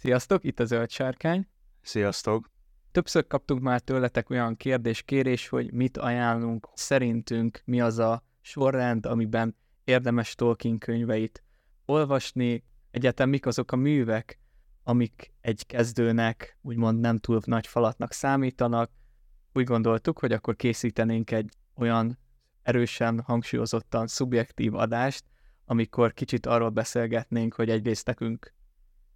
Sziasztok, itt a Zöldsárkány. Sziasztok. Többször kaptunk már tőletek olyan kérdés-kérés, hogy mit ajánlunk, szerintünk mi az a sorrend, amiben érdemes Tolkien könyveit olvasni. Egyáltalán mik azok a művek, amik egy kezdőnek, úgymond nem túl nagy falatnak számítanak. Úgy gondoltuk, hogy akkor készítenénk egy olyan erősen, hangsúlyozottan szubjektív adást, amikor kicsit arról beszélgetnénk, hogy egyrészt nekünk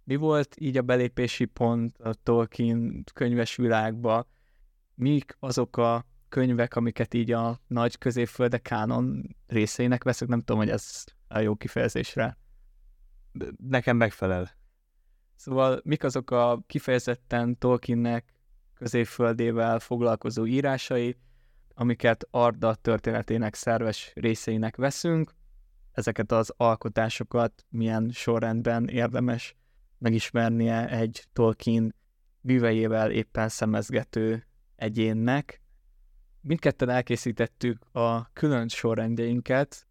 mi volt így a belépési pont a Tolkien könyves világba, mik azok a könyvek, amiket így a nagy középfölde kánon részeinek veszek, nem tudom, hogy ez a jó kifejezésre. Nekem megfelel. Szóval mik azok a kifejezetten Tolkiennek középföldével foglalkozó írásai, amiket Arda történetének szerves részeinek veszünk, ezeket az alkotásokat milyen sorrendben érdemes megismernie egy Tolkien műveivel éppen szemezgető egyénnek. Mindketten elkészítettük a külön sorrendjeinket,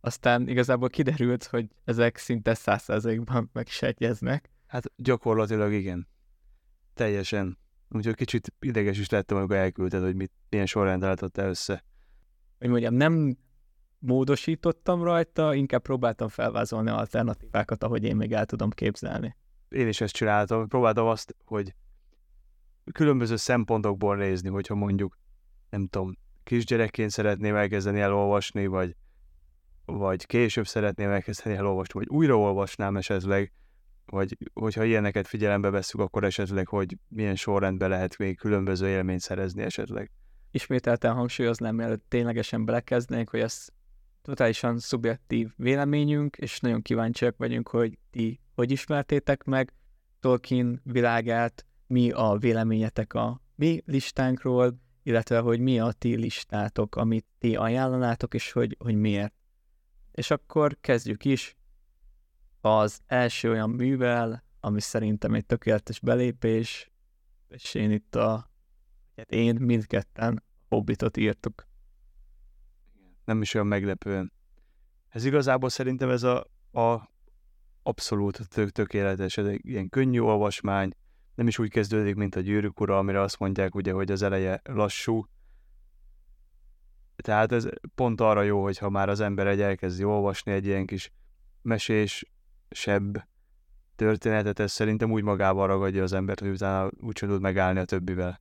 aztán igazából kiderült, hogy ezek szinte 100%-ban meg se egyeznek. Hát gyakorlatilag igen. Teljesen. Úgyhogy kicsit ideges is lettem, amikor elküldted, hogy milyen sorrend állítottál össze. Hogy mondjam, nem módosítottam rajta, inkább próbáltam felvázolni alternatívákat, ahogy én még el tudom képzelni. Én is ezt csináltam. Próbáltam azt, hogy különböző szempontokból nézni, hogyha mondjuk, nem tudom, kisgyerekként szeretném elkezdeni elolvasni, vagy később szeretném elkezdeni elolvasni, vagy újraolvasnám esetleg, vagy hogyha ilyeneket figyelembe vesszük, akkor esetleg, hogy milyen sorrendben lehet még különböző élményt szerezni esetleg. Ismételten hangsúlyoznám, mielőtt ténylegesen belekezdenénk, hogy ez totálisan szubjektív véleményünk, és nagyon kíváncsiak vagyunk, hogy ti hogy ismertétek meg Tolkien világát, mi a véleményetek a mi listánkról, illetve hogy mi a ti listátok, amit ti ajánlanátok, és hogy miért. És akkor kezdjük is az első olyan művel, ami szerintem egy tökéletes belépés, és én mindketten Hobbitot írtuk. Nem is olyan meglepően. Ez igazából szerintem ez a abszolút tökéletes, ez egy ilyen könnyű olvasmány, nem is úgy kezdődik, mint a Gyűrűk Ura, amire azt mondják, ugye, hogy az eleje lassú. Tehát ez pont arra jó, hogyha már az ember elkezdi olvasni egy ilyen kis mesésebb történetet, ez szerintem úgy magával ragadja az embert, hogy utána úgy sem tud megállni a többivel.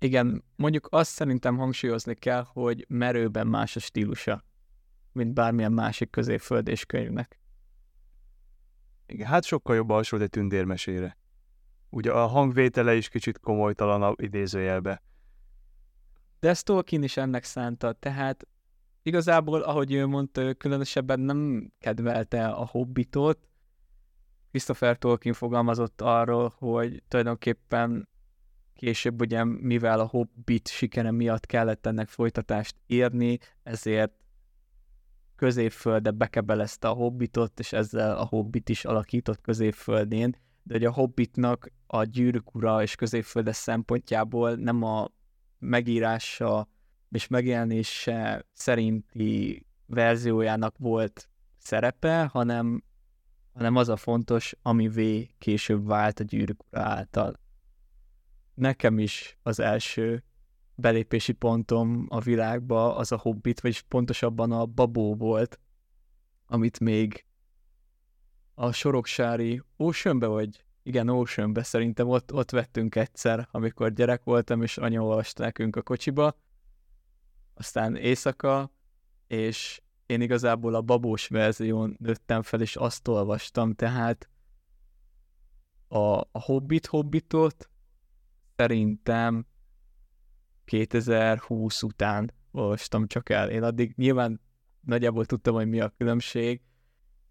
Igen, mondjuk azt szerintem hangsúlyozni kell, hogy merőben más a stílusa, mint bármilyen másik középföldés könyvnek. Igen, hát sokkal jobb hasonlít egy tündérmesére. Ugye a hangvétele is kicsit komolytalanabb idézőjelbe. De ezt Tolkien is ennek szánta, tehát igazából, ahogy ő mondta, különösebben nem kedvelte a Hobbitot. Christopher Tolkien fogalmazott arról, hogy tulajdonképpen később ugye, mivel a Hobbit sikere miatt kellett ennek folytatást írni, ezért Középföldbe bekebelezte a Hobbitot, és ezzel a Hobbit is alakított Középföldén, de ugye a Hobbitnak a Gyűrűk Ura és Középföldes szempontjából nem a megírása és megjelenése szerinti verziójának volt szerepe, hanem az a fontos, amivé később vált a Gyűrűk Ura által. Nekem is az első belépési pontom a világba az a Hobbit, vagyis pontosabban a Babó volt, amit még a Soroksári Oceanbe, Oceanbe szerintem ott vettünk egyszer, amikor gyerek voltam, és anya olvasta nekünk a kocsiba, aztán éjszaka, és én igazából a babós verzión nőttem fel, és azt olvastam, tehát a Hobbitot szerintem 2020 után olvastam csak el. Én addig nyilván nagyjából tudtam, hogy mi a különbség,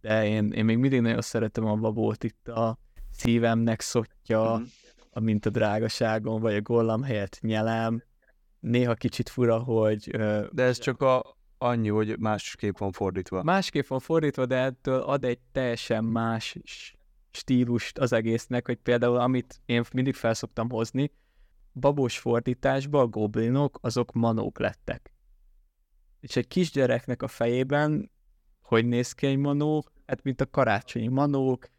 de én még mindig nagyon szeretem a Babót, itt a szívemnek szottya, mint a drágaságon, vagy a gollam helyett nyelem. Néha kicsit fura, hogy... De ez csak annyi, hogy másképp van fordítva. Másképp van fordítva, de ettől ad egy teljesen más stílust az egésznek, hogy például amit én mindig felszoktam hozni, babós fordításban a goblinok azok manók lettek. És egy kisgyereknek a fejében hogy néz ki egy manó? Hát mint a karácsonyi manók,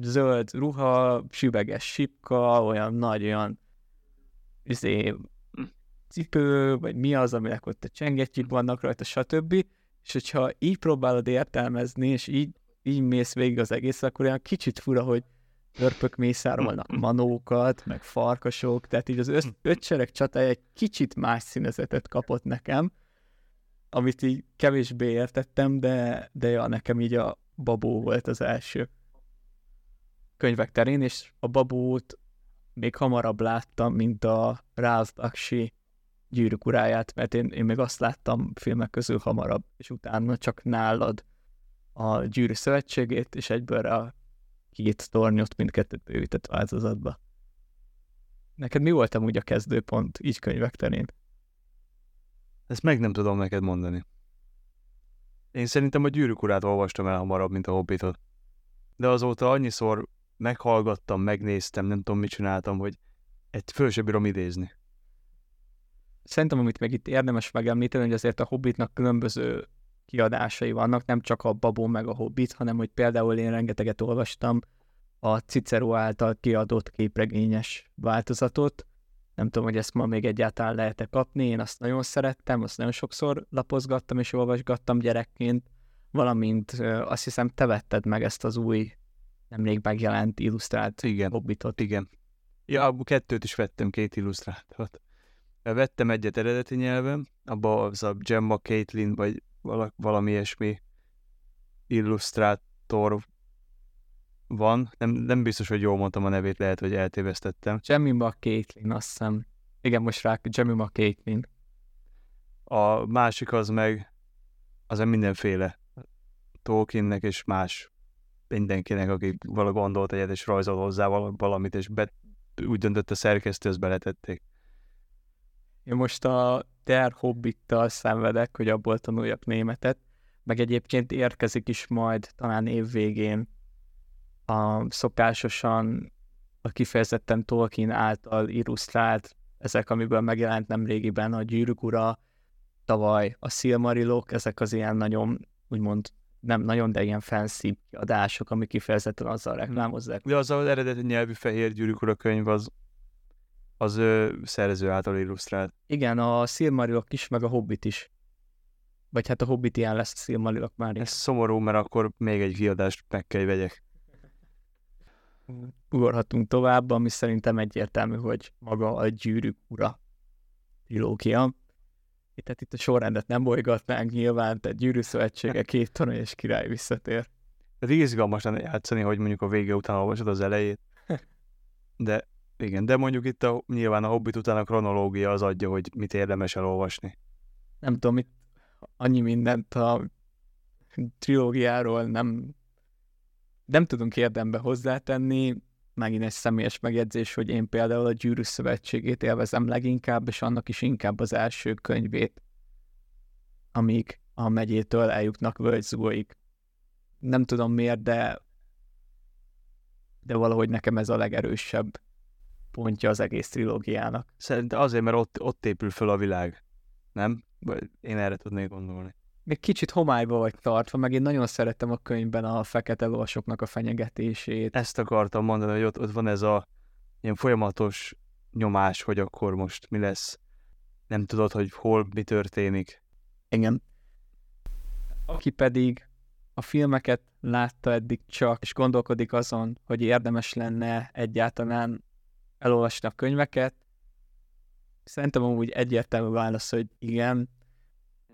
zöld ruha, süveges sipka, olyan nagy, olyan cipő, vagy mi az, aminek ott a csengettyűk vannak rajta, stb. És hogyha így próbálod értelmezni, és így mész végig az egész, akkor olyan kicsit fura, hogy törpök mészárolnak manókat, meg farkasok, tehát így az ötsereg csatája egy kicsit más színezetet kapott nekem, amit így kevésbé értettem, de ja, nekem így a Babó volt az első könyvek terén, és a Babót még hamarabb láttam, mint a Ralph Bakshi Gyűrűk uráját, mert én még azt láttam filmek közül hamarabb, és utána csak nálad a Gyűrű Szövetségét, és egyből a két tornyot, mindkettőt bővített változatba. Neked mi volt amúgy a kezdőpont, így könyvek terén? Ezt meg nem tudom neked mondani. Én szerintem a Gyűrűk urát olvastam el hamarabb, mint a Hobbitot. De azóta annyiszor meghallgattam, megnéztem, nem tudom, mit csináltam, hogy egy föl se bírom idézni. Szerintem, amit meg itt érdemes megemlíteni, hogy azért a Hobbitnak különböző kiadásai vannak, nem csak a Babó meg a Hobbit, hanem hogy például én rengeteget olvastam a Cicero által kiadott képregényes változatot. Nem tudom, hogy ezt ma még egyáltalán lehet-e kapni, én azt nagyon szerettem, azt nagyon sokszor lapozgattam és olvasgattam gyerekként, valamint azt hiszem te vetted meg ezt az új, nemrég megjelent illusztrált Hobbitot. Igen. Ja, abból kettőt is vettem, két illusztrátot. Vettem egyet eredeti nyelven, abban az a Gemma Kathleen, vagy valami ilyesmi illusztrátor van. Nem biztos, hogy jól mondtam a nevét, lehet, hogy eltévesztettem. Jimmy McCaitlin, azt hiszem. Igen, most rá Jimmy McCaitlin. A másik az meg mindenféle. Tolkiennek és más mindenkinek, aki valami gondolt egyet, és rajzol hozzá valamit, és úgy döntött a szerkesztő, ezt beletették. Én most a Der Hobbittal szenvedek, hogy abból tanuljak németet, meg egyébként érkezik is majd talán évvégén a szokásosan a kifejezetten Tolkien által illusztrált, ezek, amiből megjelent nemrégiben a Gyűrűk ura, tavaly a Szilmarilok, ezek az ilyen nagyon, úgymond nem nagyon, de ilyen fancy adások, ami kifejezetten azzal reklámozzák. De az az eredeti nyelvű fehér Gyűrűk ura könyv az szerző által illusztrált. Igen, a Szilmarilok is, meg a Hobbit is. Vagy hát a Hobbit ilyen lesz, a Szilmarilok már. Ez szomorú, mert akkor még egy kiadást meg kell vegyek. Ugorhatunk tovább, ami szerintem egyértelmű, hogy maga a Gyűrűk ura trilógia. Tehát itt a sorrendet nem bolygatnánk nyilván, tehát Gyűrű Szövetsége, Két torony és Király visszatér. Tehát izgalmasan játszani, hogy mondjuk a vége után olvasod az elejét. De igen, de mondjuk itt nyilván a Hobbit után a kronológia az adja, hogy mit érdemes elolvasni. Nem tudom, itt annyi mindent a trilógiáról nem tudunk érdembe hozzátenni. Megint egy személyes megjegyzés, hogy én például a Gyűrű Szövetségét élvezem leginkább, és annak is inkább az első könyvét, amíg a megyétől eljutnak Völgyzugóig. Nem tudom miért, de valahogy nekem ez a legerősebb pontja az egész trilógiának. Szerintem azért, mert ott épül föl a világ, nem? Én erre tudnék gondolni. Még kicsit homályba vagy tartva, meg én nagyon szerettem a könyvben a fekete lovasoknak a fenyegetését. Ezt akartam mondani, hogy ott van ez a ilyen folyamatos nyomás, hogy akkor most mi lesz. Nem tudod, hogy hol mi történik. Igen. Aki pedig a filmeket látta eddig csak, és gondolkodik azon, hogy érdemes lenne egyáltalán elolvasni a könyveket, szerintem amúgy egyértelmű válasz, hogy igen.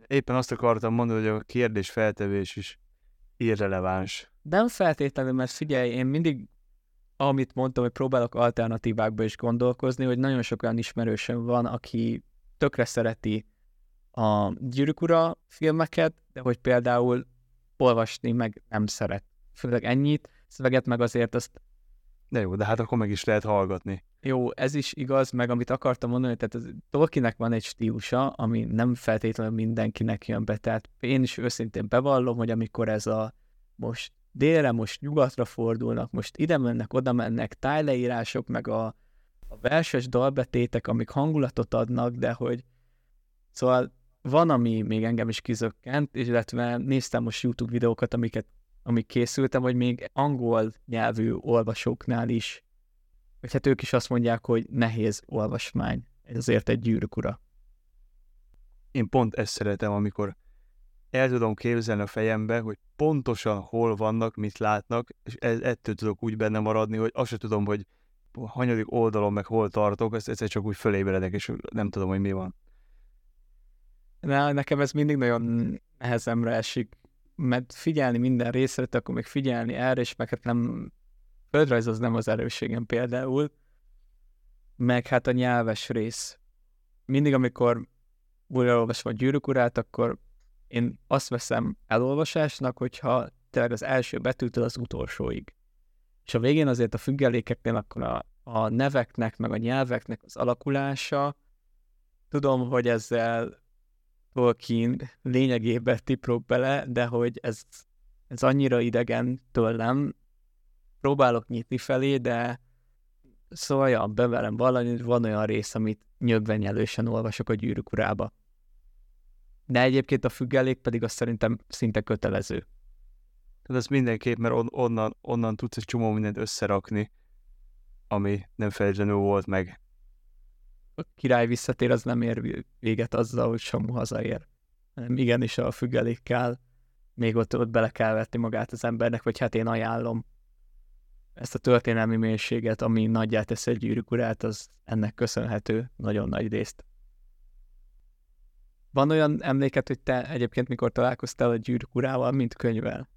Éppen azt akartam mondani, hogy a kérdésfeltevés is irreleváns. Nem feltétlenül, mert figyelj, én mindig, amit mondtam, hogy próbálok alternatívákba is gondolkozni, hogy nagyon sok olyan ismerősöm van, aki tökre szereti a Gyűrűk ura filmeket, de hogy például olvasni meg nem szeret. Főleg ennyit, szöveget meg azért azt... De jó, de hát akkor meg is lehet hallgatni. Jó, ez is igaz, meg amit akartam mondani, tehát Tolkiennek van egy stílusa, ami nem feltétlenül mindenkinek jön be, tehát én is őszintén bevallom, hogy amikor ez a most délre, most nyugatra fordulnak, most ide mennek, oda mennek, tájleírások, meg a verses dalbetétek, amik hangulatot adnak, de hogy szóval van, ami még engem is kizökkent, és illetve néztem most YouTube videókat, amiket amíg készültem, hogy még angol nyelvű olvasóknál is, vagy hát ők is azt mondják, hogy nehéz olvasmány, ezért egy Gyűrűk ura. Én pont ezt szeretem, amikor el tudom képzelni a fejembe, hogy pontosan hol vannak, mit látnak, és ettől tudok úgy benne maradni, hogy azt sem tudom, hogy hanyadik oldalon meg hol tartok, ezt egyszer csak úgy fölébredek, és nem tudom, hogy mi van. Nekem ez mindig nagyon nehezemre esik, mert figyelni minden részre, akkor még figyelni erre, és meg hát nem, földrajz az nem az erősségem például, meg hát a nyelves rész. Mindig, amikor újraolvasom a Gyűrűk urát, akkor én azt veszem elolvasásnak, hogyha tényleg az első betűtől az utolsóig. És a végén azért a függelékeknél akkor a neveknek, meg a nyelveknek az alakulása, tudom, hogy ezzel Tolkien lényegében tiprok bele, de hogy ez annyira idegen tőlem, próbálok nyitni felé, de szóval ja, bevelem valami, hogy van olyan rész, amit nyögvennyelősen olvasok a Gyűrűk urába. De egyébként a függelék pedig azt szerintem szinte kötelező. Tehát ez mindenképp, mert onnan tudsz egy csomó mindent összerakni, ami nem feltétlenül volt meg. A király visszatér, az nem ér véget azzal, hogy Samu hazaér. Hanem igenis a függelékkel még ott bele kell vetni magát az embernek, vagy hát én ajánlom ezt a történelmi mélységet, ami nagyját teszi a Gyűrűk urát, az ennek köszönhető nagyon nagy részt. Van olyan emléked, hogy te egyébként mikor találkoztál a Gyűrűk urával, mint könyvvel?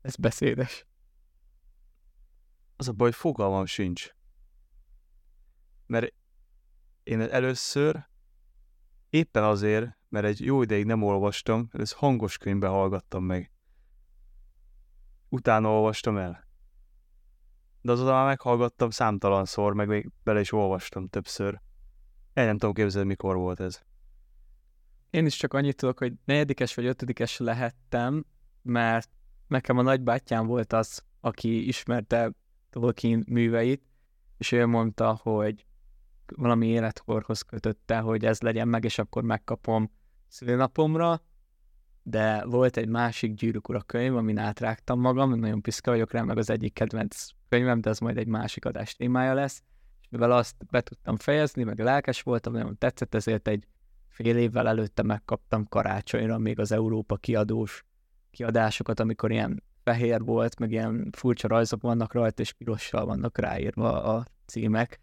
Ez beszédes. Az a baj, hogy fogalmam sincs. Mert én először éppen azért, mert egy jó ideig nem olvastam, ezt hangos könyvben hallgattam meg. Utána olvastam el. De azóta már meghallgattam számtalanszor, meg még bele is olvastam többször. El nem tudom képzelni, mikor volt ez. Én is csak annyit tudok, hogy 4. vagy 5. lehettem, mert nekem a nagybátyám volt az, aki ismerte Tolkien műveit, és ő mondta, hogy valami életkorhoz kötötte, hogy ez legyen meg, és akkor megkapom szülinapomra, de volt egy másik Gyűrűk ura könyv, amin átrágtam magam, nagyon piszka vagyok rá, meg az egyik kedvenc könyvem, de az majd egy másik adás témája lesz, és mivel azt be tudtam fejezni, meg lelkes voltam, nagyon tetszett, ezért egy fél évvel előtte megkaptam karácsonyra még az Európa kiadásokat, amikor ilyen fehér volt, meg ilyen furcsa rajzok vannak rajta, és pirossal vannak ráírva a címek.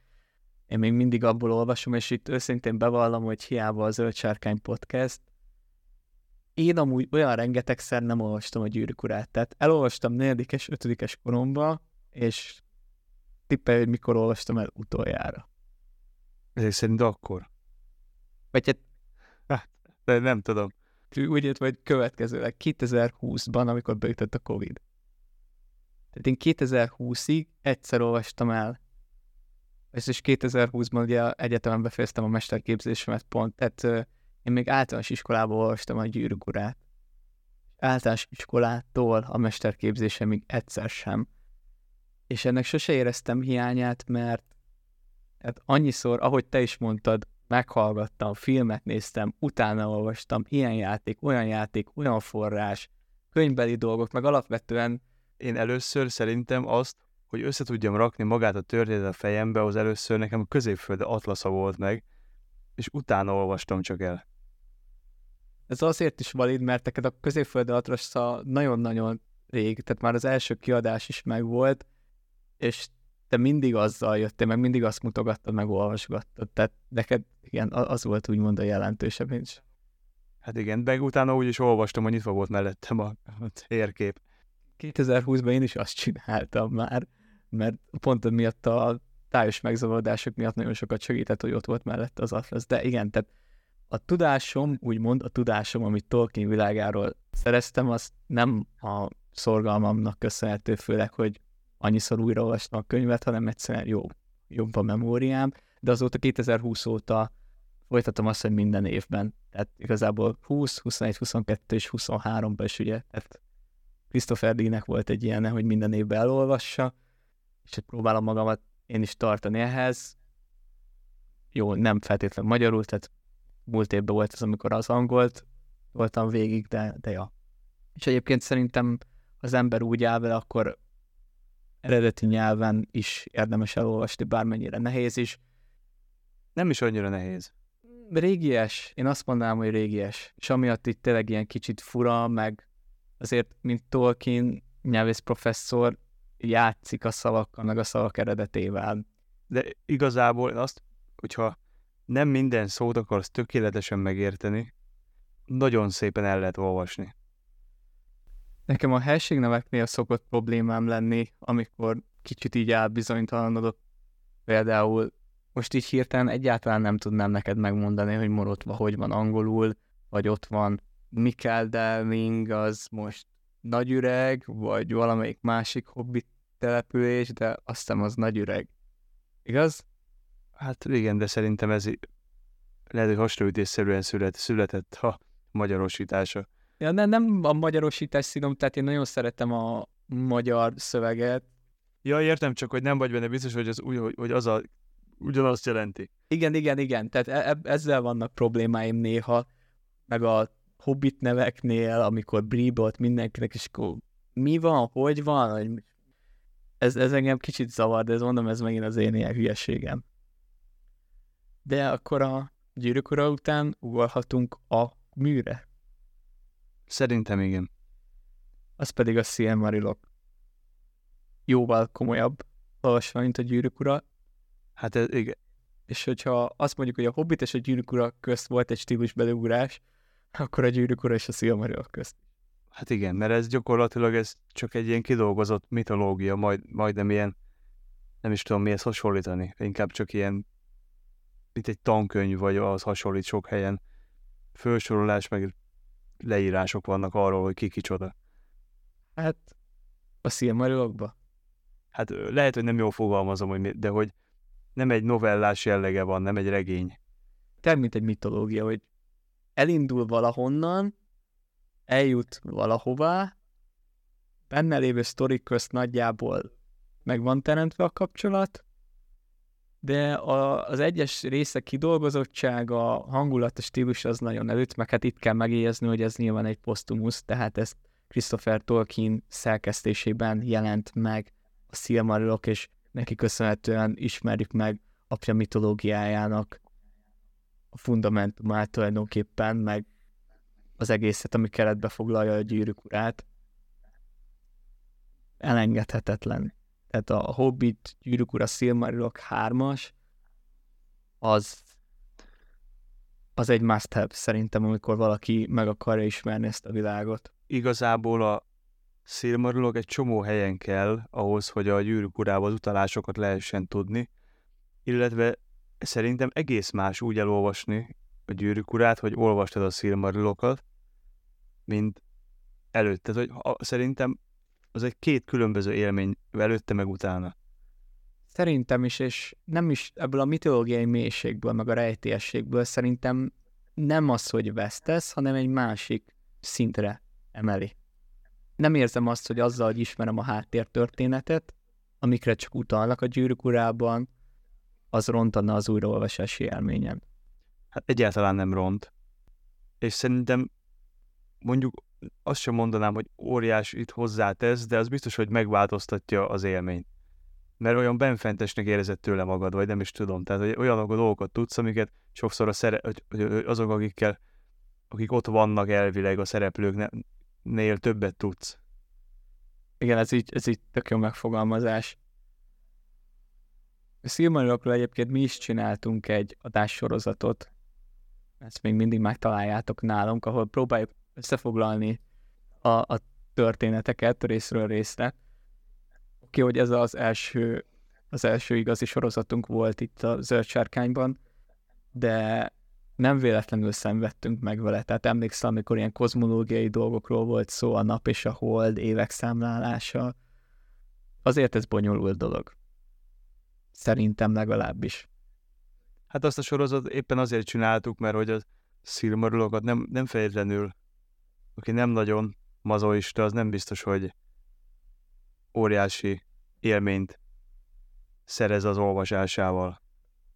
Én még mindig abból olvasom, és itt őszintén bevallom, hogy hiába a Zöldsárkány podcast. Én amúgy olyan rengetegszer nem olvastam a Gyűrűk urát, tehát elolvastam 4. és 5. koromban, és tippelj, hogy mikor olvastam el utoljára. Ezért szerint akkor? Vagy hát... De nem tudom. Úgy jött, hogy következőleg 2020-ban, amikor beütött a Covid. Tehát én 2020-ig egyszer olvastam el. És 2020-ban ugye egyetemen befejeztem a mesterképzésemet pont, tehát én még általános iskolában olvastam a Gyűrűk urát. Általános iskolától a mesterképzésemig egyszer sem. És ennek sose éreztem hiányát, mert hát annyiszor, ahogy te is mondtad, meghallgattam, filmet néztem, utána olvastam, ilyen játék, olyan forrás, könyvbeli dolgok, meg alapvetően én először szerintem azt, hogy össze tudjam rakni magát a történetet a fejembe, az először nekem a Középföld atlasza volt meg, és utána olvastam csak el. Ez azért is valid, mert neked a Középföld atlasza nagyon-nagyon rég, tehát már az első kiadás is megvolt, és te mindig azzal jöttél, meg mindig azt mutogattad, meg olvasgattad. Tehát neked igen, az volt úgymond a jelentősebb nincs. Hát igen, meg utána úgy is olvastam, hogy nyitva volt mellettem a térkép. 2020-ban én is azt csináltam már, mert pont miatt a tájos megzavarodások miatt nagyon sokat segített, hogy ott volt mellett az atlasz. De igen, tehát a tudásom, úgymond a tudásom, amit Tolkien világáról szereztem, az nem a szorgalmamnak köszönhető, főleg, hogy annyiszor újraolvastam a könyvet, hanem egyszerűen jobb a memóriám, de azóta 2020 óta folytatom azt, hogy minden évben. Tehát igazából 20, 21, 22 és 23-ban is ugye, tehát Christopher D-nek volt egy ilyen, hogy minden évben elolvassa, és próbálom magamat én is tartani ehhez. jó, nem feltétlenül magyarul, tehát múlt évben volt ez, amikor az angolt voltam végig, de ja. És egyébként szerintem az ember úgy áll vele, akkor eredeti nyelven is érdemes elolvasni, bármennyire nehéz is. Nem is annyira nehéz. Régies, én azt mondanám, hogy régies. És amiatt itt tényleg ilyen kicsit fura, meg azért, mint Tolkien nyelvész professzor, játszik a szavakkal, meg a szavak eredetével. De igazából azt, hogyha nem minden szót akarsz tökéletesen megérteni, nagyon szépen el lehet olvasni. Nekem a helységneveknél szokott problémám lenni, amikor kicsit így elbizonytalanodok. Például most így hirtelen egyáltalán nem tudnám neked megmondani, hogy Morotva hogy van angolul, vagy ott van Michael Delving, az most Nagyüreg, vagy valamelyik másik hobbit település, de azt hiszem az Nagyüreg. Igaz? Hát igen, de szerintem ez lehet, hogy hasraütésszerűen született a magyarosítása. Ja, nem a magyarosítás színom, tehát én nagyon szeretem a magyar szöveget. Ja, értem, csak hogy nem vagy benne biztos, hogy az ugyanazt jelenti. Igen, tehát ezzel vannak problémáim néha, meg a hobbit neveknél, amikor bríbolt mindenkinek, és akkor mi van, hogy van? Ez engem kicsit zavar, de ez megint az én ilyen hülyeségem. De akkor a Gyűrűk Ura után ugorhatunk a műre. Szerintem igen. Az pedig a Szilmarilok. Jóval komolyabb olvasva, mint a Gyűrűk Ura. Hát ez igen. És hogyha azt mondjuk, hogy a Hobbit és a Gyűrűk Ura közt volt egy stílusbeleugrás, akkor a Gyűrűk Ura és a Szilmarilok közt. Hát igen, mert ez gyakorlatilag ez csak egy ilyen kidolgozott mitológia, majdnem ilyen, nem is tudom mihez hasonlítani, inkább csak ilyen, mint egy tankönyv, vagy az hasonlít sok helyen. Fölsorolás, meg leírások vannak arról, hogy ki kicsoda. Hát a Szilmarilokba? Hát lehet, hogy nem jól fogalmazom, de hogy nem egy novellás jellege van, nem egy regény. Tehát mint egy mitológia, hogy elindul valahonnan, eljut valahová, benne lévő sztorik közt nagyjából meg van teremtve a kapcsolat, de az egyes része kidolgozottsága, hangulat, a stílus az nagyon előtt, meg hát itt kell megjegyezni, hogy ez nyilván egy posztumusz, tehát ezt Christopher Tolkien szerkesztésében jelent meg a Szilmarilok, és neki köszönhetően ismerjük meg apja mitológiájának a fundamentumát tulajdonképpen, meg az egészet, ami keretbe foglalja a Gyűrűk Urát, elengedhetetlen. Tehát a Hobbit, Gyűrűk Ura, Szilmarilok 3-as, az egy must-have szerintem, amikor valaki meg akarja ismerni ezt a világot. Igazából a Szilmarilok egy csomó helyen kell ahhoz, hogy a Gyűrűk Urába az utalásokat lehessen tudni, illetve szerintem egész más úgy elolvasni a Gyűrűk Urát, hogy olvastad a Szilmarilokat, mint előtte. Tehát, hogy szerintem az egy két különböző élmény előtte meg utána. Szerintem is, és nem is ebből a mitológiai mélységből, meg a rejtélyességből szerintem nem az, hogy vesztesz, hanem egy másik szintre emeli. Nem érzem azt, hogy azzal, hogy ismerem a háttértörténetet, amikre csak utalnak a Gyűrűk Urában, az rontana az újraolvasási élményen. Hát egyáltalán nem ront. És szerintem mondjuk azt sem mondanám, hogy óriás itt hozzátesz, de az biztos, hogy megváltoztatja az élményt. Mert olyan benfentesnek érzed tőle magad, vagy nem is tudom. Tehát hogy olyan dolgokat tudsz, amiket sokszor azok, akik ott vannak elvileg a szereplőknél többet tudsz. Igen, ez így tök jó megfogalmazás. A Szilmarilokról egyébként mi is csináltunk egy adássorozatot, ezt még mindig megtaláljátok nálunk, ahol próbáljuk összefoglalni a történeteket részről részre. Oké, hogy ez az első igazi sorozatunk volt itt a Zöldsárkányban, de nem véletlenül szenvedtünk meg vele. Tehát emlékszem, amikor ilyen kozmológiai dolgokról volt szó, a nap és a hold, évek számlálása. Azért ez bonyolult dolog. Szerintem legalábbis. Hát azt a sorozatot éppen azért csináltuk, mert hogy a Szilmarilokat nem feltétlenül, aki nem nagyon mazoista, az nem biztos, hogy óriási élményt szerez az olvasásával.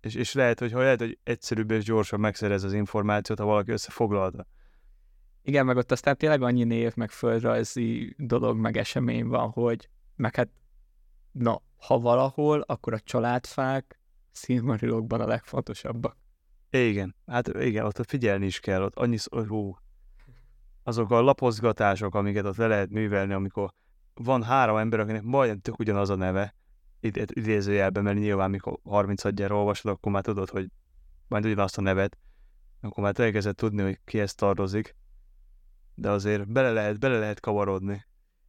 És lehet, hogy egyszerűbb és gyorsan megszerez az információt, ha valaki összefoglalta. Igen, meg ott aztán tényleg annyi név, meg földrajzi dolog, meg esemény van, hogy meg hát, na, ha valahol, akkor a családfák Szilmarilokban a legfontosabbak. Igen, hát igen, ott figyelni is kell, ott annyi azok a lapozgatások, amiket ott le lehet művelni, amikor van három ember, akinek majdnem tök ugyanaz a neve, idézőjelben, mert nyilván mikor 36-gyára olvasod, akkor már tudod, hogy majd ugyanazt a nevet, akkor már elkezded tudni, hogy kihez tartozik, de azért bele lehet kavarodni.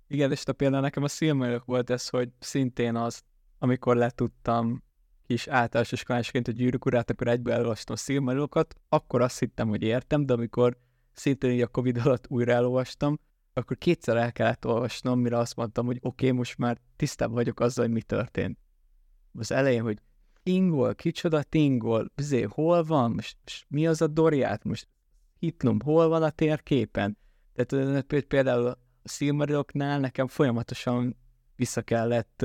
Igen, és például nekem a Szilmarilok volt ez, hogy szintén az, amikor letudtam kis általános iskolásként a Gyűrűk Urát, akkor egyből elolvastam a Szilmarilokat, akkor azt hittem, hogy értem, de amikor szintén így a Covid alatt újra elolvastam, akkor kétszer el kellett olvasnom, mire azt mondtam, hogy oké, most már tisztában vagyok azzal, hogy mi történt. Az elején, hogy Tíngol, kicsoda Tíngol, hol van, most mi az a Doriath, most Hitlum, hol van a térképen? Tehát például a Szilmariloknál nekem folyamatosan vissza kellett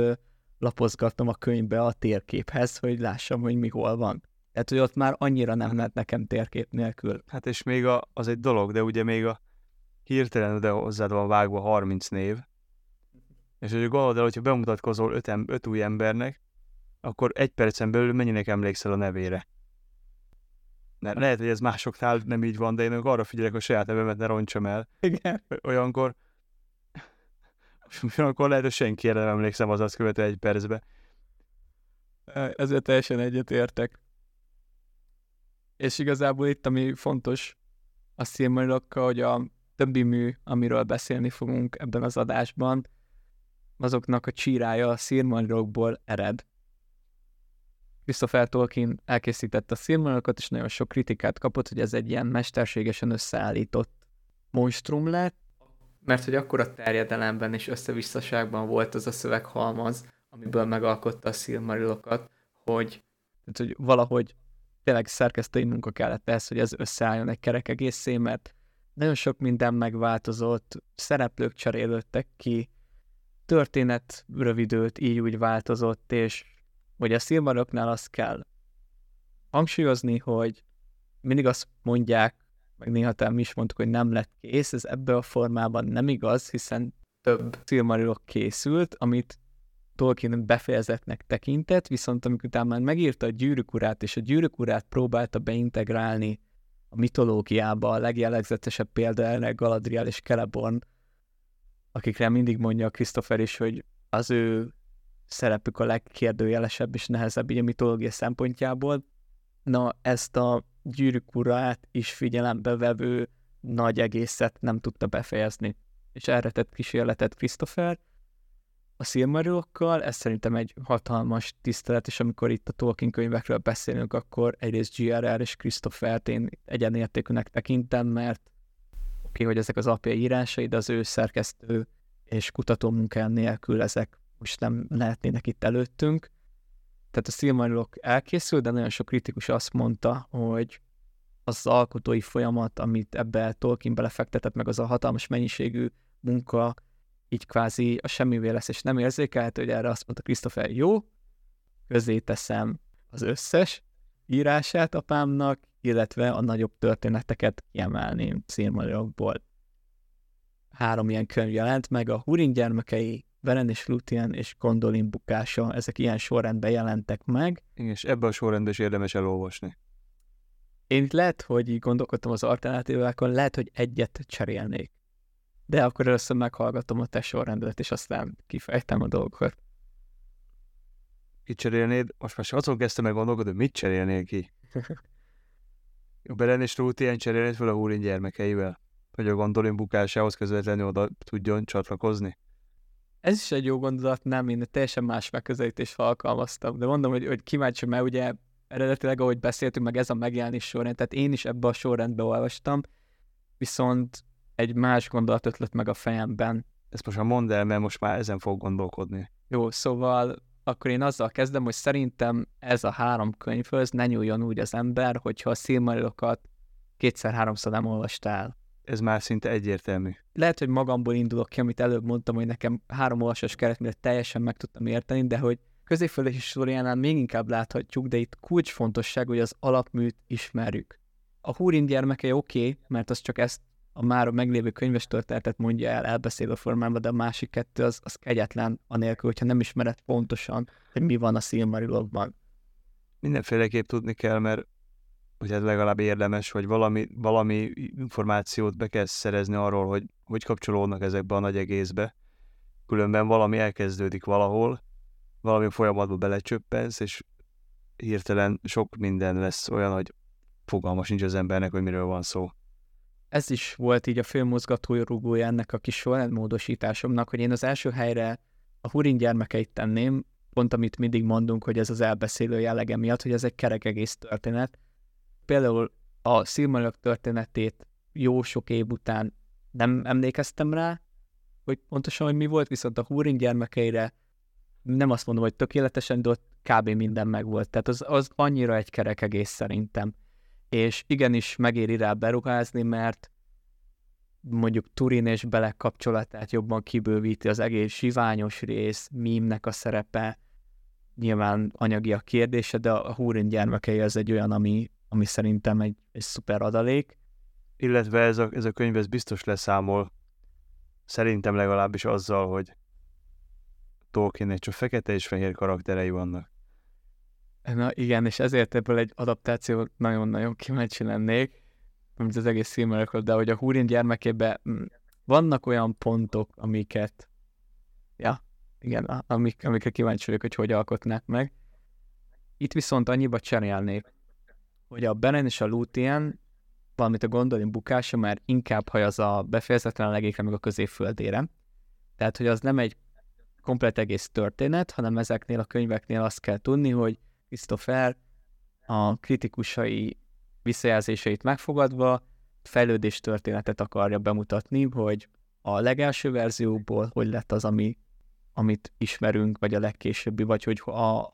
lapozgatnom a könyvbe a térképhez, hogy lássam, hogy mi hol van. Tehát, hogy ott már annyira nem lett nekem térkép nélkül. Hát és még az egy dolog, de ugye még a hirtelen oda hozzád van vágva 30 név, és hogy gondolod el, hogyha bemutatkozol 5 új embernek, akkor egy percen belül mennyinek emlékszel a nevére. Lehet, hogy ez másoknál nem így van, de én arra figyelek, hogy saját nevemet ne rontsam el. Igen. Olyankor lehet, hogy senkire nem emlékszem az azt követő egy percbe. Ezzel teljesen egyetértek. És igazából itt, ami fontos a Szilmarilokkal, hogy a többi mű, amiről beszélni fogunk ebben az adásban, azoknak a csírája a Szilmarilokból ered. Christopher Tolkien elkészítette a Szilmarilokat, és nagyon sok kritikát kapott, hogy ez egy ilyen mesterségesen összeállított monstrum lett, mert hogy akkora terjedelemben és összevisszaságban volt az a szöveghalmaz, amiből megalkotta a Szilmarilokat, hogy valahogy tényleg szerkesztői munka kellett ehhez, hogy ez összeálljon egy kerek egészé, mert nagyon sok minden megváltozott, szereplők cserélődtek ki, történet rövidült, így úgy változott, és hogy a Szilmariloknál azt kell hangsúlyozni, hogy mindig azt mondják, meg néha talán mi is mondtuk, hogy nem lett kész, ez ebből a formában nem igaz, hiszen több Szilmarilok készült, amit Tolkien befejezetnek tekintett, viszont amikor már megírta a Gyűrűk Urát, és a Gyűrűk Urát próbálta beintegrálni a mitológiába, a legjellegzetesebb példa erre Galadriel és Celeborn, akikre mindig mondja Christopher is, hogy az ő szerepük a legkérdőjelesebb és nehezebb így a mitológia szempontjából. Na, ezt a Gyűrűk Urát is figyelembe vevő nagy egészet nem tudta befejezni. És erre tett kísérletet Christopher a Szilmarilokkal, ez szerintem egy hatalmas tisztelet, és amikor itt a Tolkien könyvekről beszélünk, akkor egyrészt J.R.R. és Christophert én egyenértékűnek tekintem, mert oké, hogy ezek az apja írásai, de az ő szerkesztő és kutató munkán nélkül ezek most nem lehetnének itt előttünk. Tehát a Szilmarilok elkészült, de nagyon sok kritikus azt mondta, hogy az alkotói folyamat, amit ebbe Tolkien belefektetett, meg az a hatalmas mennyiségű munka, így kvázi a semmivé lesz, és nem érzékelhető, hogy erre azt mondta Christopher, jó, közé teszem az összes írását apámnak, illetve a nagyobb történeteket kiemelném Szilmarilokból. 3 ilyen könyv jelent meg, a Húrin gyermekei, Beren és Lúthien és Gondolin bukása, ezek ilyen sorrendben jelentek meg. És ebben a sorrendben is érdemes elolvasni. Én itt lehet, hogy így gondolkodtam az alternatívákon, lehet, hogy egyet cserélnék. De akkor először meghallgatom a te sorrendet, és aztán kifejtem a dolgokat. Ki cserélnéd? Most már azon kezdtem meg gondolkodni, hogy mit cserélnél ki? A Beren és Lúthien cserélnéd fel a Húrin gyermekeivel? Hogy a Gondolin bukásához közvetlenül oda tudjon csatlakozni? Ez is egy jó gondolat, nem, én teljesen más megközelítést alkalmaztam, de mondom, hogy kíváncsi, mert ugye eredetileg, ahogy beszéltünk, meg ez a megjelenés sorrend, tehát én is ebbe a sorrendbe olvastam, viszont egy más gondolat ötlött meg a fejemben. Ezt most már mondd el, mert most már ezen fog gondolkodni. Jó, szóval akkor én azzal kezdem, hogy szerintem ez a 3 könyvhöz ne nyúljon úgy az ember, hogyha a Szilmarilokat 2-3-szor nem olvastál. Ez már szinte egyértelmű. Lehet, hogy magamból indulok ki, amit előbb mondtam, hogy nekem 3 olvasás kellett, mire teljesen meg tudtam érteni, de hogy Középföld históriánál még inkább láthatjuk, de itt kulcsfontosság, hogy az alapműt ismerjük. A Húrin gyermekei oké, mert az csak ezt a mára meglévő könyves történetet mondja el elbeszélő formában, de a másik kettő az kegyetlen anélkül, hogyha nem ismered pontosan, hogy mi van a Szilmarilokban. Mindenféleképp tudni kell, mert ugye legalább érdemes, hogy valami információt be kell szerezni arról, hogy kapcsolódnak ezekbe a nagy egészbe. Különben valami elkezdődik valahol, valami folyamatba belecsöppensz, és hirtelen sok minden lesz olyan, hogy fogalmas nincs az embernek, hogy miről van szó. Ez is volt így a főmozgatórugója ennek a kis sorrendmódosításomnak, hogy én az első helyre a Húrin gyermekeit tenném, pont amit mindig mondunk, hogy ez az elbeszélő jellege miatt, hogy ez egy kerek egész történet. Például a Szilmarilok történetét jó sok év után nem emlékeztem rá, hogy pontosan, hogy mi volt, viszont a Húrin gyermekeire nem azt mondom, hogy tökéletesen, de ott kb. Minden megvolt. Tehát az annyira egy kerek egész szerintem. És igenis megéri rá beruházni, mert mondjuk Túrin és Beleg kapcsolatát jobban kibővíti az egész zsiványos rész, Mîmnek a szerepe, nyilván anyagi a kérdése, de a Húrin gyermekei az egy olyan, ami szerintem egy szuper adalék. Illetve ez a könyv ez biztos leszámol, szerintem legalábbis azzal, hogy Tolkiennek csak fekete és fehér karakterei vannak. Na igen, és ezért ebből egy adaptációt nagyon-nagyon kíváncsi lennék, mint az egész Szilmarilokról, de hogy a Húrin gyermekében vannak olyan pontok, amiket, amikre kíváncsi vagyok, hogy alkotnák meg. Itt viszont annyiba cserélnék, hogy a Beren és a Lúthien, valamint a Gondolin bukása már inkább hajaz a befejezetlen regékre, meg a középföldére. Tehát, hogy az nem egy komplet egész történet, hanem ezeknél a könyveknél azt kell tudni, hogy Christopher a kritikusai visszajelzéseit megfogadva fejlődés történetet akarja bemutatni, hogy a legelső verzióból hogy lett az, amit ismerünk, vagy a legkésőbbi, vagy hogy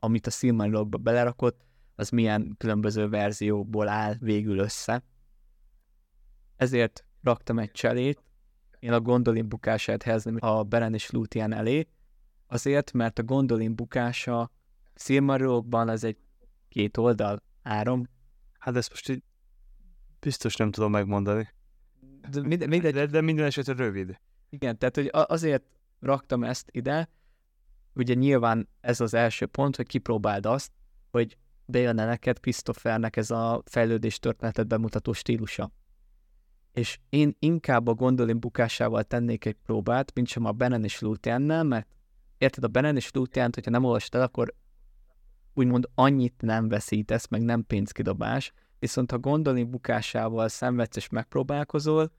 amit a Szilmarilokba belerakott, az milyen különböző verzióból áll végül össze. Ezért raktam egy cselét, én a Gondolin bukását helyezném a Beren és Lúthien elé, azért, mert a Gondolin bukása Szilmarilokban az egy 2 oldal, 3. Hát ezt most így biztos nem tudom megmondani. De minden esetre rövid. Igen, tehát hogy azért raktam ezt ide, ugye nyilván ez az első pont, hogy kipróbáld azt, hogy bejön-e neked Christophernek ez a fejlődés történetet bemutató stílusa. És én inkább a Gondolin bukásával tennék egy próbát, mint sem a Beren és Lúthiennel, mert érted, a Beren és Lúthient, hogyha nem olvastad, akkor úgymond annyit nem veszítesz, meg nem pénzkidobás, viszont ha Gondolin bukásával szenvedsz és megpróbálkozol,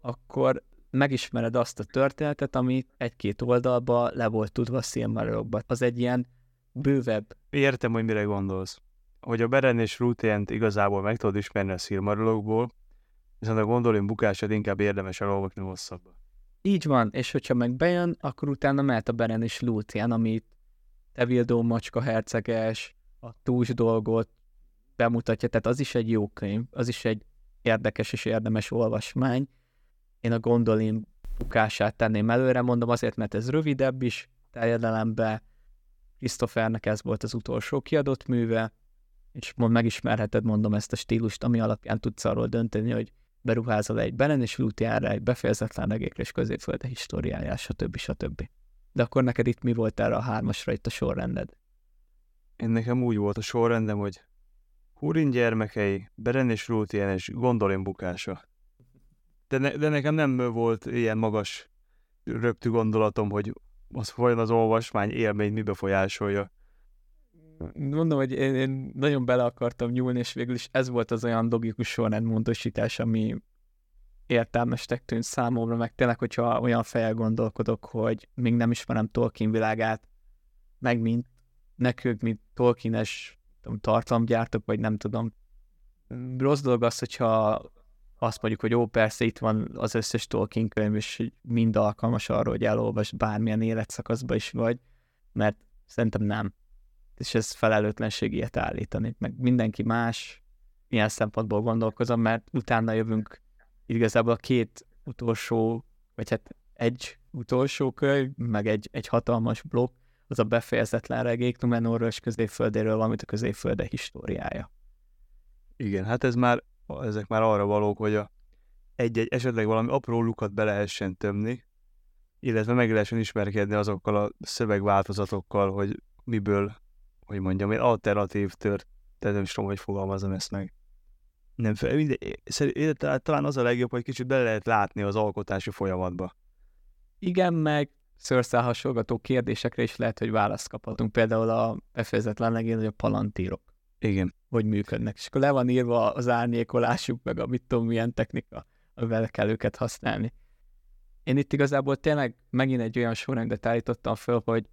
akkor megismered azt a történetet, amit 1-2 oldalba le volt tudva a Szilmarilokban. Az egy ilyen bővebb. Értem, hogy mire gondolsz. Hogy a Beren és Lúthient igazából meg tudod ismerni a Szilmarilokból, viszont a Gondolin bukását inkább érdemes elolvasni hosszabban. Így van, és hogyha meg bejön, akkor utána mehet a Beren és Lúthien, amit Tevildó macska herceges, a túls dolgot bemutatja, tehát az is egy jó könyv, az is egy érdekes és érdemes olvasmány. Én a Gondolin bukását tenném előre, mondom azért, mert ez rövidebb is, terjedelemben Christophernek ez volt az utolsó kiadott műve, és megismerheted, mondom, ezt a stílust, ami alapján tudsz arról dönteni, hogy beruházol egy Beren és Lúthienre, egy befejezetlen regékre és középföld históriájára, stb. De akkor neked itt mi volt erre a 3-asra itt a sorrended? Én nekem úgy volt a sorrendem, hogy Húrin gyermekei, Beren és Lúthien és Gondolin bukása. De nekem nem volt ilyen magas röptű gondolatom, hogy az olvasmány élmény mi befolyásolja. Mondom, hogy én nagyon bele akartam nyúlni, és végül is ez volt az olyan logikus sorrendmódosítás, ami értelmesnek tűnt számomra, meg tényleg, hogyha olyan fejjel gondolkodok, hogy még nem ismerem Tolkien világát, meg mint nekünk, mint Tolkien-es tartalomgyártók, vagy nem tudom. Rossz dolog az, hogyha azt mondjuk, hogy persze itt van az összes Tolkien könyv, és mind alkalmas arra, hogy elolvasd bármilyen életszakaszba is vagy, mert szerintem nem. És ez felelőtlenség ilyet állítani. Meg mindenki más ilyen szempontból gondolkozom, mert utána jövünk igazából a 2 utolsó, vagy hát 1 utolsó könyv, meg egy hatalmas blokk, az a Befejezetlen regék Númenorról és Középföldéről, valamint a Középföld Históriája. Igen, hát ezek már arra valók, hogy egy-egy esetleg valami apró lukat be lehessen tömni, illetve meg lehessen ismerkedni azokkal a szövegváltozatokkal, hogy miből, hogy mondjam, egy alternatív tehát nem is tudom, hogy fogalmazom ezt meg. Nem fel, talán az a legjobb, hogy kicsit bele lehet látni az alkotási folyamatba. Igen, meg szőrszál hasonlgató kérdésekre is lehet, hogy választ kaphatunk. Például a befejezetlen regény, hogy a palantírok. Igen. Hogy működnek. És akkor le van írva az árnyékolásuk, meg a mit tudom milyen technika, amivel kell őket használni. Én itt igazából tényleg megint egy olyan sorrendet állítottam föl, hogy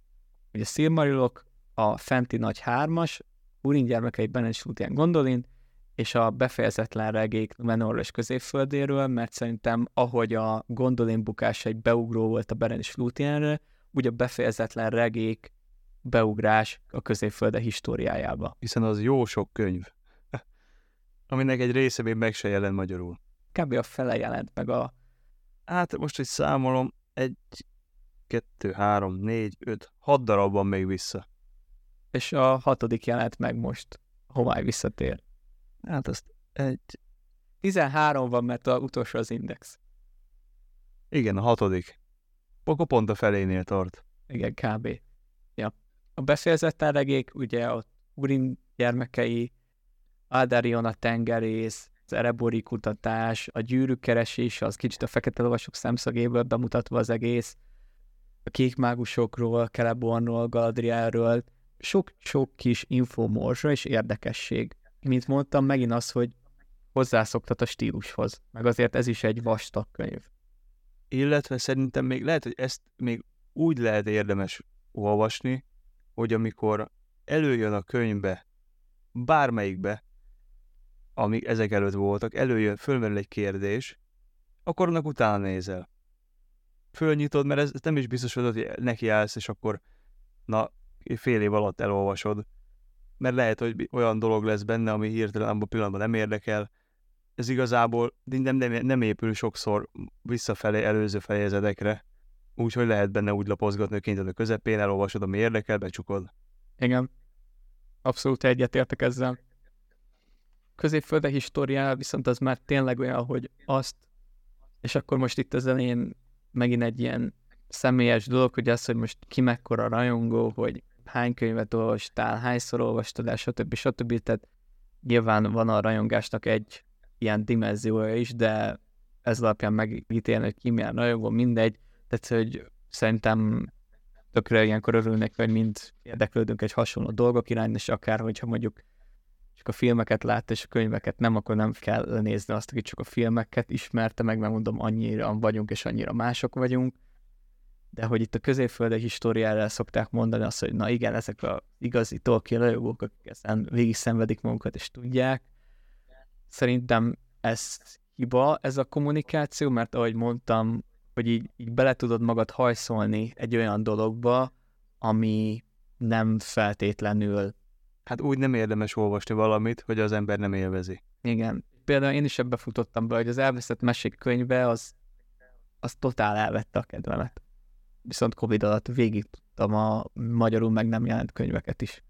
a Szilmarilok, a fenti nagy hármas, Húrin gyermekei, Beren és Lúthien, Gondolin, és a befejezetlen regék Númenorról és Középföldéről, mert szerintem ahogy a Gondolin bukása egy beugró volt a Beren és Lúthienre, úgy a befejezetlen regék beugrás a Középfölde históriájába. Hiszen az jó sok könyv, aminek egy része még meg se jelent magyarul. Kb. A fele jelent meg a... Hát most, hogy számolom, 1, 2, 3, 4, 5, 6 darabban még vissza. És a 6. jelent meg most, Homály visszatér. Hát azt 13 van, mert az utolsó az index. Igen, a 6. Akkor pont a felénél tart. Igen, kb. Ja. A befejezetlen regék, ugye a Húrin gyermekei, Aldarion a tengerész, az erebori kutatás, a gyűrűk keresés, az kicsit a fekete lovasok szemszögéből bemutatva az egész, a kék mágusokról, Celebornról, Galadrielről, sok-sok kis infomorzsa és érdekesség. Mint mondtam, megint az, hogy hozzászoktat a stílushoz, meg azért ez is egy vastag könyv. Illetve szerintem még lehet, hogy ezt még úgy lehet érdemes olvasni, hogy amikor előjön a könyvbe, bármelyikbe, amik ezek előtt voltak, előjön, fölmerül egy kérdés, akkor annak utána nézel. Fölnyitod, mert ez nem is biztos, hogy neki állsz, és akkor na, fél év alatt elolvasod, mert lehet, hogy olyan dolog lesz benne, ami hirtelen abban a pillanatban nem érdekel. Ez igazából nem épül sokszor visszafelé előző fejezetekre, úgyhogy lehet benne úgy lapozgatni, hogy kénytelen a közepén, elolvasod, ami érdekel, becsukod. Igen, abszolút egyetértek ezzel. Középfölde históriánál viszont az már tényleg olyan, hogy azt, és akkor most itt ezen én megint egy ilyen személyes dolog, hogy az, hogy most ki mekkora rajongó, hogy hány könyvet olvastál, hányszor olvastad el, stb. Tehát nyilván van a rajongásnak egy ilyen dimenziója is, de ez alapján megítélni, hogy ki milyen rajongó, mindegy. Tehát, hogy szerintem tökre ilyenkor örülnek, vagy mind érdeklődünk egy hasonló dolgok irány, és akár, hogyha mondjuk csak a filmeket látta, és a könyveket nem, akkor nem kell nézni azt, aki csak a filmeket ismerte, meg megmondom, annyira vagyunk, és annyira mások vagyunk. De hogy itt a középfölde históriára szokták mondani azt, hogy na igen, ezek az igazi Tolkien rajongók, akik ezen végig szenvedik magukat, és tudják. Szerintem ez hiba, ez a kommunikáció, mert ahogy mondtam, hogy így bele tudod magad hajszolni egy olyan dologba, ami nem feltétlenül... Hát úgy nem érdemes olvasni valamit, hogy az ember nem élvezi. Igen. Például én is ebbe futottam be, hogy az Elveszett mesék könyve, az totál elvette a kedvemet. Viszont Covid alatt végig tudtam a magyarul meg nem jelent könyveket is.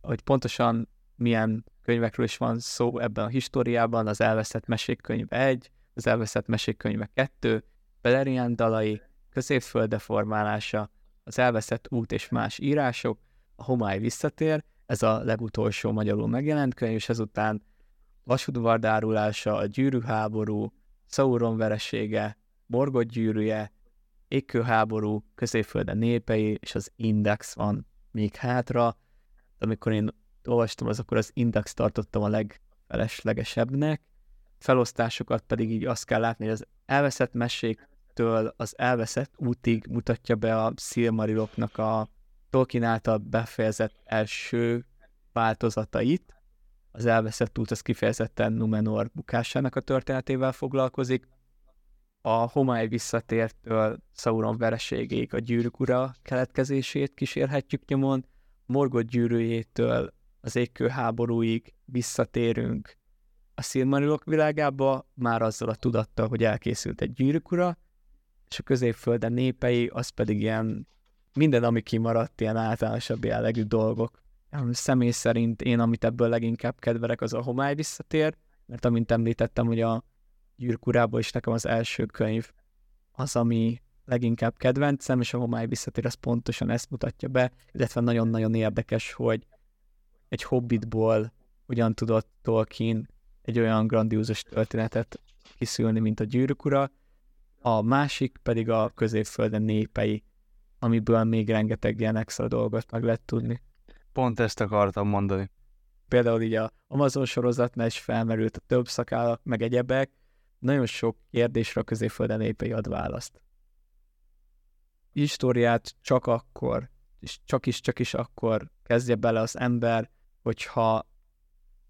Hogy pontosan milyen könyvekről is van szó ebben a históriában, az Elveszett mesék könyve 1, az Elveszett mesék könyve 2, Beleriand dalai, Középfölde formálása, az Elveszett út és más írások, a Homály visszatér, ez a legutolsó magyarul megjelent könyv, és ezután Vasudvard árulása, a gyűrűháború, Sauron veresége, Morgoth gyűrűje, Égkőháború, Középfölde népei, és az Index van még hátra. Amikor én olvastam, akkor az Index tartottam a legfeleslegesebbnek. Felosztásokat pedig így azt kell látni, hogy az elveszett meséktől az elveszett útig mutatja be a Szilmariloknak a Tolkien által befejezett első változatait. Az elveszett út az kifejezetten Númenor bukásának a történetével foglalkozik. A Homály visszatértől Sauron vereségéig a Gyűrűk Ura keletkezését kísérhetjük nyomon, Morgoth gyűrűjétől az Égkőháborúig visszatérünk a Szilmarilok világába, már azzal a tudattal, hogy elkészült egy Gyűrűk Ura, és a Középfölde népei, az pedig ilyen minden, ami kimaradt, ilyen általánosabb jellegű dolgok. Személy szerint én, amit ebből leginkább kedvelek, az a Homály visszatér, mert amint említettem, hogy a Gyűrűk Urából is nekem az első könyv az, ami leginkább kedvencem, és a Homály visszatér az pontosan ezt mutatja be, illetve nagyon-nagyon érdekes, hogy egy Hobbitból ugyan tudott Tolkien egy olyan grandiózus történetet kiszülni, mint a Gyűrűk Ura, a másik pedig a Középföld népei, amiből még rengeteg ilyen extra dolgot meg lehet tudni. Pont ezt akartam mondani. Például így az Amazon sorozatnál is felmerült a több szakállak, meg egyebek, nagyon sok kérdésre a Középföld népei ad választ. Históriát csak akkor, és csak is akkor kezdje bele az ember, hogyha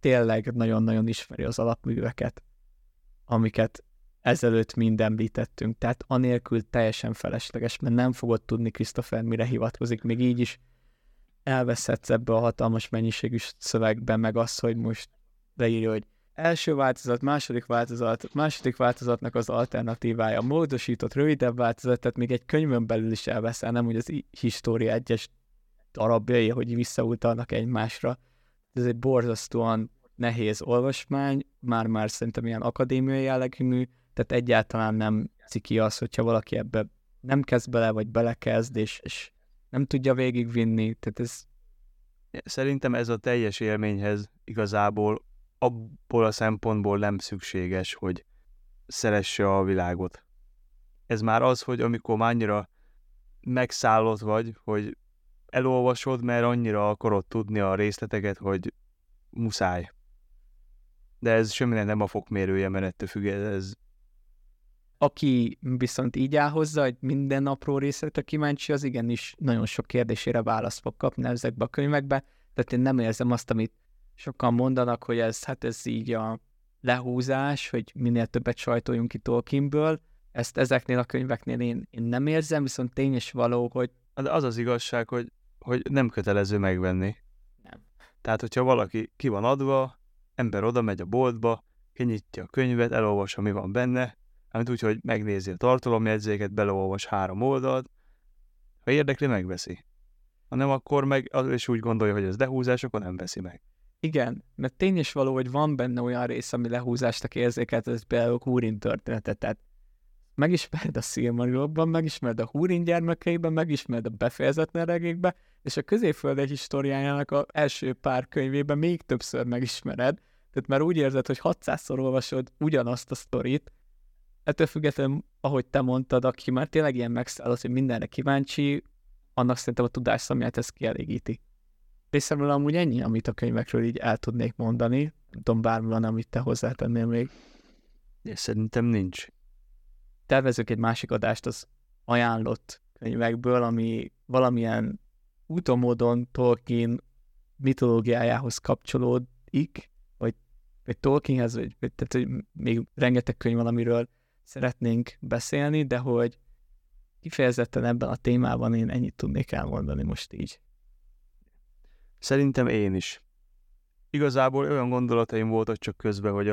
tényleg nagyon-nagyon ismeri az alapműveket, amiket ezelőtt mind említettünk. Tehát anélkül teljesen felesleges, mert nem fogod tudni Christopher mire hivatkozik, még így is elveszetsz ebbe a hatalmas mennyiségű szövegben, meg az, hogy most leírja, hogy első változat, második változatnak az alternatívája, módosított, rövidebb változat, tehát még egy könyvön belül is elveszel, nem úgy az História egyes darabjai, hogy visszautalnak egymásra. Ez egy borzasztóan nehéz olvasmány, már szerintem ilyen akadémiai jellegű, tehát egyáltalán nem ciki az, hogyha valaki ebbe nem kezd bele, vagy belekezd, és nem tudja végigvinni, tehát ez... Szerintem ez a teljes élményhez igazából abból a szempontból nem szükséges, hogy szeresse a világot. Ez már az, hogy amikor annyira megszállott vagy, hogy elolvasod, mert annyira akarod tudni a részleteket, hogy muszáj. De ez semmi nem a fokmérője, mert ettől függ, ez... Aki viszont így áll hozzá, hogy minden apró részletre kíváncsi, az igenis nagyon sok kérdésére választ fog kapni ezekbe a könyvekbe, tehát én nem érzem azt, amit sokan mondanak, hogy ez így a lehúzás, hogy minél többet sajtoljunk ki Tolkienből, ezt ezeknél a könyveknél én nem érzem, viszont tény és való, hogy... De az az igazság, hogy nem kötelező megvenni. Nem. Tehát, hogyha valaki ki van adva, ember oda megy a boltba, kinyitja a könyvet, elolvassa, mi van benne, amit úgy, hogy megnézi a tartalomjegyzéket, beleolvas 3 oldalt, ha érdekli, megveszi. Ha nem, akkor meg és úgy gondolja, hogy ez lehúzás, akkor nem veszi meg. Igen, mert tény és való, hogy van benne olyan rész, ami lehúzásnak érzékelt, ez például Húrin történetet. Tehát megismered a Szilmarilokban, megismered a Húrin gyermekeiben, megismered a Befejezetlen regékben, és a Középföld Históriájának az első pár könyvében még többször megismered, tehát már úgy érzed, hogy 600-szor olvasod ugyanazt a sztorit. Ettől függetlenül, ahogy te mondtad, aki már tényleg ilyen megszállott, hogy mindenre kíváncsi, annak szerintem a tudásszamját ez kielégíti. Részemről amúgy ennyi, amit a könyvekről így el tudnék mondani. Nem tudom, bármi van, amit te hozzátennél még. Szerintem nincs. Tervezünk egy másik adást az ajánlott könyvekből, ami valamilyen úton módon Tolkien mitológiájához kapcsolódik, vagy Tolkienhez, tehát hogy még rengeteg könyv van, amiről szeretnénk beszélni, de hogy kifejezetten ebben a témában én ennyit tudnék elmondani most így. Szerintem én is. Igazából olyan gondolataim voltak csak közben, hogy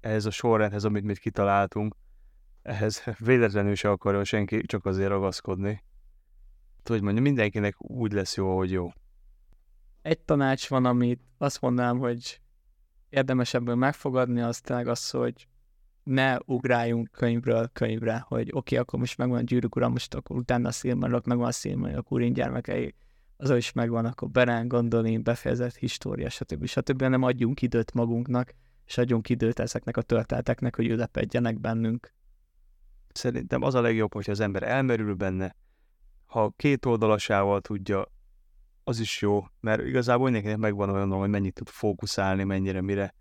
ehhez a sorrendhez, amit mi kitaláltunk, ehhez véletlenül se akarja senki csak azért ragaszkodni. Hogy mondjam, mindenkinek úgy lesz jó, ahogy jó. Egy tanács van, amit azt mondanám, hogy érdemes ebből megfogadni, az tényleg az, hogy ne ugráljunk könyvről könyvre, hogy oké, akkor most megvan a Gyűrűk Ura, most akkor utána a Szilmarilok, megvan a Szilmarilok, Húrin gyermekei, azon is megvan, akkor Beren, Gondolin, befejezett história, stb. Nem adjunk időt magunknak, és adjunk időt ezeknek a történeteknek, hogy ülepedjenek bennünk. Szerintem az a legjobb, hogyha az ember elmerül benne, ha 2 oldalasával tudja, az is jó, mert igazából mindenkinek megvan olyan, hogy mennyit tud fókuszálni, mennyire, mire.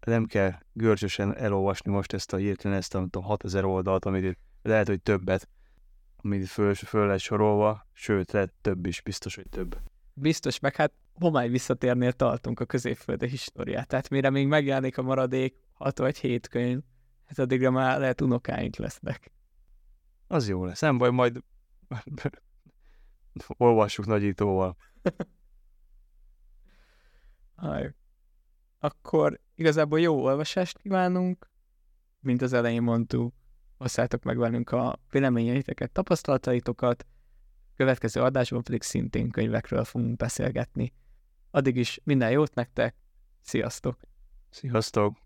Nem kell görcsösen elolvasni most ezt a hirtelen, ezt a 6000 oldalt, amit itt, lehet, hogy többet, amit föl lehet sorolva, sőt, lehet több is, biztos, hogy több. Biztos, meg hát Homály visszatérnél tartunk a Középföldi Históriát, tehát mire még megjelenik a maradék 6 vagy 7 könyv, hát addigra már lehet unokáink lesznek. Az jó lesz, nem baj, majd... Olvassuk nagyítóval. Akkor igazából jó olvasást kívánunk, mint az elején mondtuk, osszátok meg velünk a véleményeiteket, tapasztalataitokat, Következő adásban pedig szintén könyvekről fogunk beszélgetni. Addig is minden jót nektek, sziasztok! Sziasztok!